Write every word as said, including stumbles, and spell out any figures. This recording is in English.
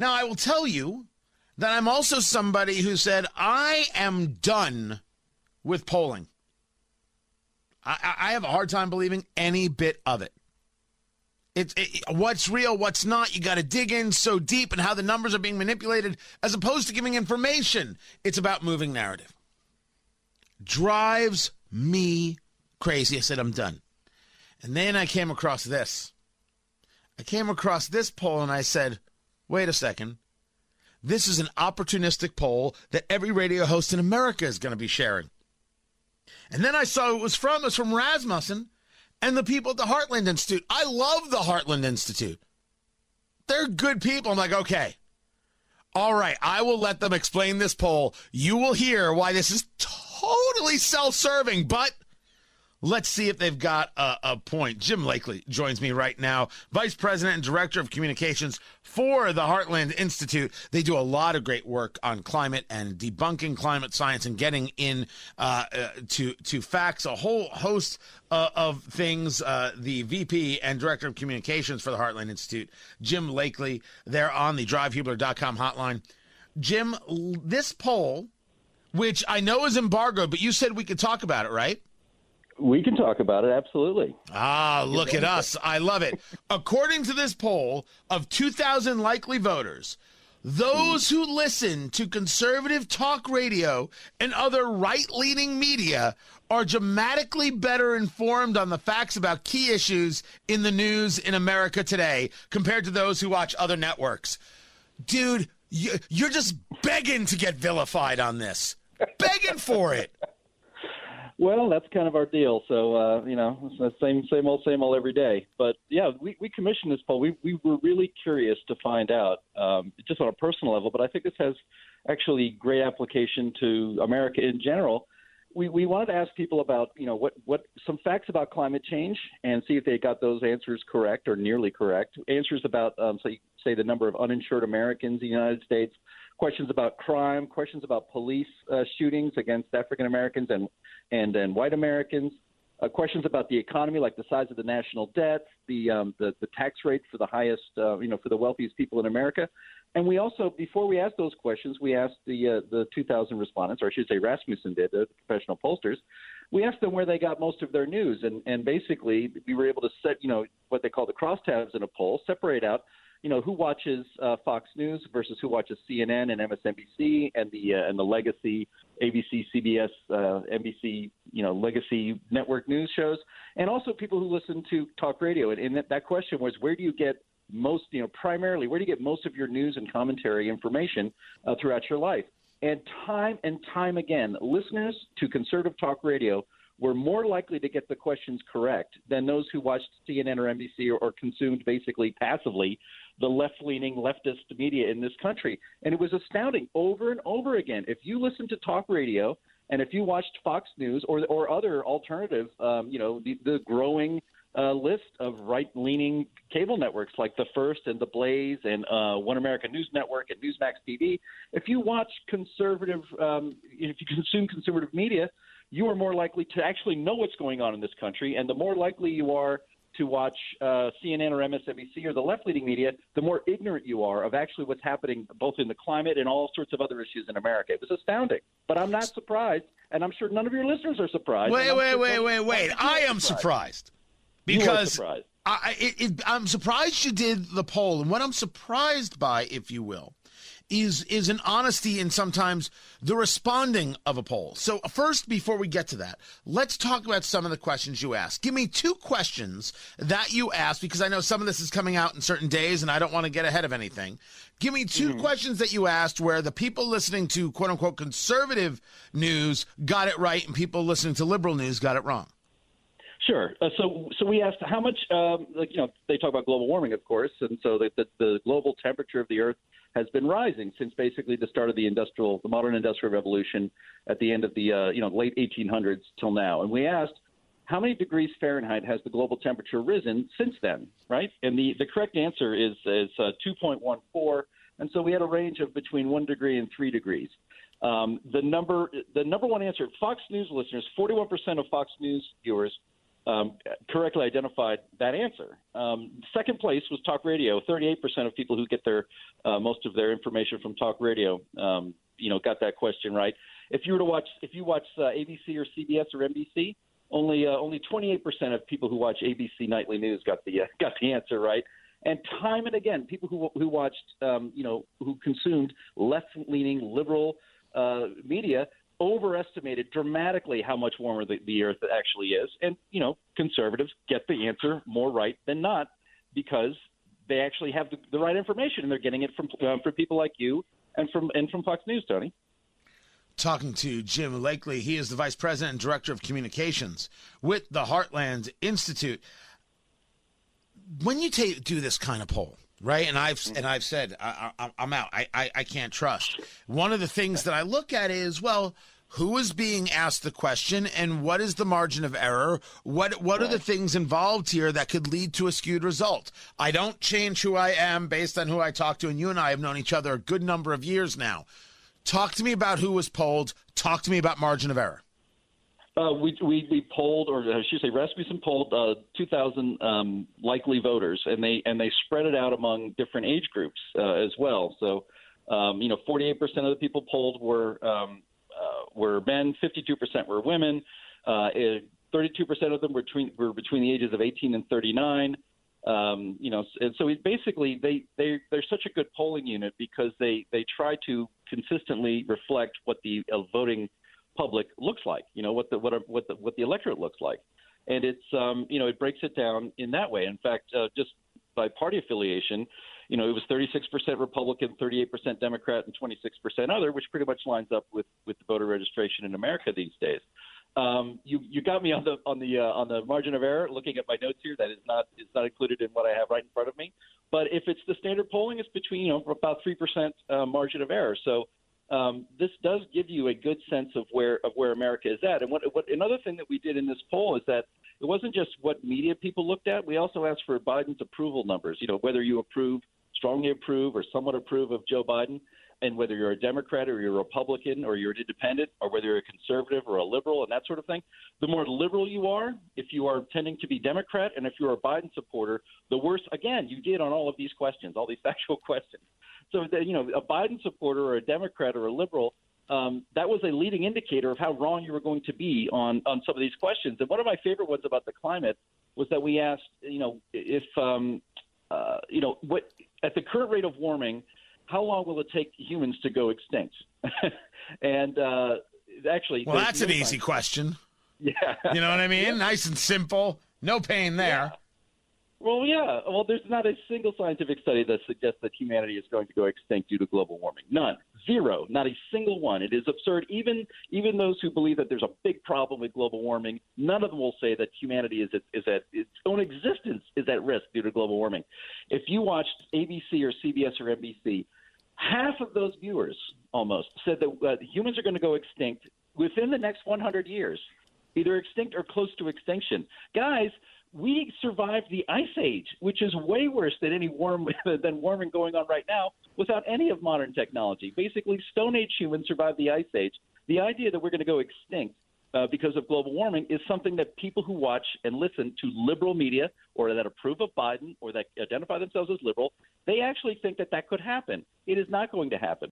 Now, I will tell you that I'm also somebody who said, I am done with polling. I, I have a hard time believing any bit of it. It's it, what's real, what's not. You got to dig in so deep and how the numbers are being manipulated as opposed to giving information. It's about moving narrative. Drives me crazy. I said, I'm done. And then I came across this. I came across this poll and I said, wait a second. This is an opportunistic poll that every radio host in America is going to be sharing. And then I saw it was from, it was from Rasmussen and the people at the Heartland Institute. I love the Heartland Institute. They're good people. I'm like, okay, all right, I will let them explain this poll. You will hear why this is totally self-serving, but let's see if they've got a, a point. Jim Lakely joins me right now, Vice President and Director of Communications for the Heartland Institute. They do a lot of great work on climate and debunking climate science and getting in uh, uh, to, to facts, a whole host uh, of things. Uh, the V P and Director of Communications for the Heartland Institute, Jim Lakely, they're on the drive hubler dot com hotline. Jim, this poll, which I know is embargoed, but you said we could talk about it, right? We can talk about it, absolutely. Ah, look at us. I love it. According to this poll of two thousand likely voters, those who listen to conservative talk radio and other right-leaning media are dramatically better informed on the facts about key issues in the news in America today compared to those who watch other networks. Dude, you're just begging to get vilified on this. Begging for it. Well, that's kind of our deal. So, uh, you know, same, same old, same old every day. But, yeah, we, we commissioned this poll. We, we were really curious to find out, um, just on a personal level, but I think this has actually great application to America in general. We, we wanted to ask people about, you know, what, what some facts about climate change and see if they got those answers correct or nearly correct. Answers about, um, so you say, the number of uninsured Americans in the United States. Questions about crime, questions about police uh, shootings against African Americans and, and and white Americans, uh, questions about the economy, like the size of the national debt, the um, the, the tax rate for the highest, uh, you know, for the wealthiest people in America. And we also, before we asked those questions, we asked the uh, the two thousand respondents, or I should say Rasmussen did, the professional pollsters, we asked them where they got most of their news. And, and basically, we were able to set, you know, what they call the crosstabs in a poll, separate out, you know, who watches uh, Fox News versus who watches C N N and M S N B C and the uh, and the legacy A B C, C B S, uh, N B C, you know, legacy network news shows, and also people who listen to talk radio. And, and that, that question was, where do you get most, you know, primarily, where do you get most of your news and commentary information uh, throughout your life? And time and time again, listeners to conservative talk radio were more likely to get the questions correct than those who watched C N N or N B C or, or consumed basically passively the left-leaning leftist media in this country. And it was astounding over and over again. If you listened to talk radio and if you watched Fox News or or other alternative, um, you know, the, the growing uh, list of right-leaning cable networks like The First and The Blaze and uh, One American News Network and Newsmax T V, if you watch conservative, um, if you consume conservative media, you are more likely to actually know what's going on in this country, and the more likely you are to watch uh, C N N or M S N B C or the left-leaning media, the more ignorant you are of actually what's happening both in the climate and all sorts of other issues in America. It was astounding, but I'm not surprised, and I'm sure none of your listeners are surprised. Wait, wait, wait, wait, wait. I am surprised because I, it, it, I'm surprised you did the poll, and what I'm surprised by, if you will, is is an honesty in sometimes the responding of a poll. So first, before we get to that, let's talk about some of the questions you asked. Give me two questions that you asked, because I know some of this is coming out in certain days and I don't want to get ahead of anything. Give me two mm. questions that you asked where the people listening to quote-unquote conservative news got it right and people listening to liberal news got it wrong. Sure. Uh, so, so we asked how much, um, like, you know, they talk about global warming, of course, and so the, the, the global temperature of the Earth has been rising since basically the start of the industrial, the modern industrial revolution at the end of the, uh, you know, late eighteen hundreds till now. And we asked, how many degrees Fahrenheit has the global temperature risen since then, right? And the, the correct answer is, is uh, two point one four. And so we had a range of between one degree and three degrees. Um, the number, the number one answer, Fox News listeners, forty-one percent of Fox News viewers um, correctly identified that answer. Um, second place was talk radio. thirty-eight percent of people who get their uh, most of their information from talk radio, um, you know, got that question right. If you were to watch, if you watch uh, A B C or C B S or N B C, only uh, only twenty-eight percent of people who watch A B C Nightly News got the uh, got the answer right. And time and again, people who who watched, um, you know, who consumed left-leaning liberal uh, media overestimated dramatically how much warmer the, the Earth actually is. And, you know, conservatives get the answer more right than not because they actually have the, the right information, and they're getting it from uh, from people like you and from and from Fox News, Tony. Talking to Jim Lakely. He is the vice president and director of communications with the Heartland Institute. When you t- do this kind of poll, right, and I've and I've said I, I, I'm out. I, I, I can't trust. One of the things that I look at is, well, who is being asked the question, and what is the margin of error? What what are the things involved here that could lead to a skewed result? I don't change who I am based on who I talk to, and you and I have known each other a good number of years now. Talk to me about who was polled. Talk to me about margin of error. Uh, we, we we polled, or I should say, Rasmussen polled uh, two thousand um, likely voters, and they and they spread it out among different age groups uh, as well. So, um, you know, forty-eight percent of the people polled were um, uh, were men, fifty-two percent were women, uh, thirty-two percent of them were between were between the ages of eighteen and thirty-nine. Um, you know, and so it basically they they they're such a good polling unit because they they try to consistently reflect what the uh, voting public looks like, you know, what the what what the, what the electorate looks like, and it's um, you know, it breaks it down in that way. In fact, uh, just by party affiliation, you know, it was thirty-six percent Republican, thirty-eight percent Democrat, and twenty-six percent other, which pretty much lines up with with the voter registration in America these days. Um, you you got me on the on the uh, on the margin of error. Looking at my notes here, that is not is not included in what I have right in front of me. But if it's the standard polling, it's between, you know, about three percent uh, margin of error. So um, this does give you a good sense of where of where America is at. And what what another thing that we did in this poll is that it wasn't just what media people looked at. We also asked for Biden's approval numbers. You know, whether you approve, strongly approve, or somewhat approve of Joe Biden. And whether you're a Democrat or you're a Republican or you're an independent or whether you're a conservative or a liberal and that sort of thing, the more liberal you are, if you are tending to be Democrat and if you're a Biden supporter, the worse, again, you did on all of these questions, all these factual questions. So, that, you know, a Biden supporter or a Democrat or a liberal, um, that was a leading indicator of how wrong you were going to be on, on some of these questions. And one of my favorite ones about the climate was that we asked, you know, if, um, uh, you know, what at the current rate of warming, how long will it take humans to go extinct? and uh, actually, well, that's an easy question. Yeah, you know what I mean. Yeah. Nice and simple. No pain there. Yeah. Well, yeah. Well, there's not a single scientific study that suggests that humanity is going to go extinct due to global warming. None. Zero. Not a single one. It is absurd. Even even those who believe that there's a big problem with global warming, none of them will say that humanity is at, is at its own existence is at risk due to global warming. If you watched A B C or C B S or N B C. Half of those viewers almost said that uh, humans are going to go extinct within the next one hundred years, either extinct or close to extinction. Guys, we survived the Ice Age, which is way worse than any warm than warming going on right now without any of modern technology. Basically, Stone Age humans survived the Ice Age. The idea that we're going to go extinct uh, because of global warming is something that people who watch and listen to liberal media or that approve of Biden or that identify themselves as liberal, they actually think that that could happen. It is not going to happen.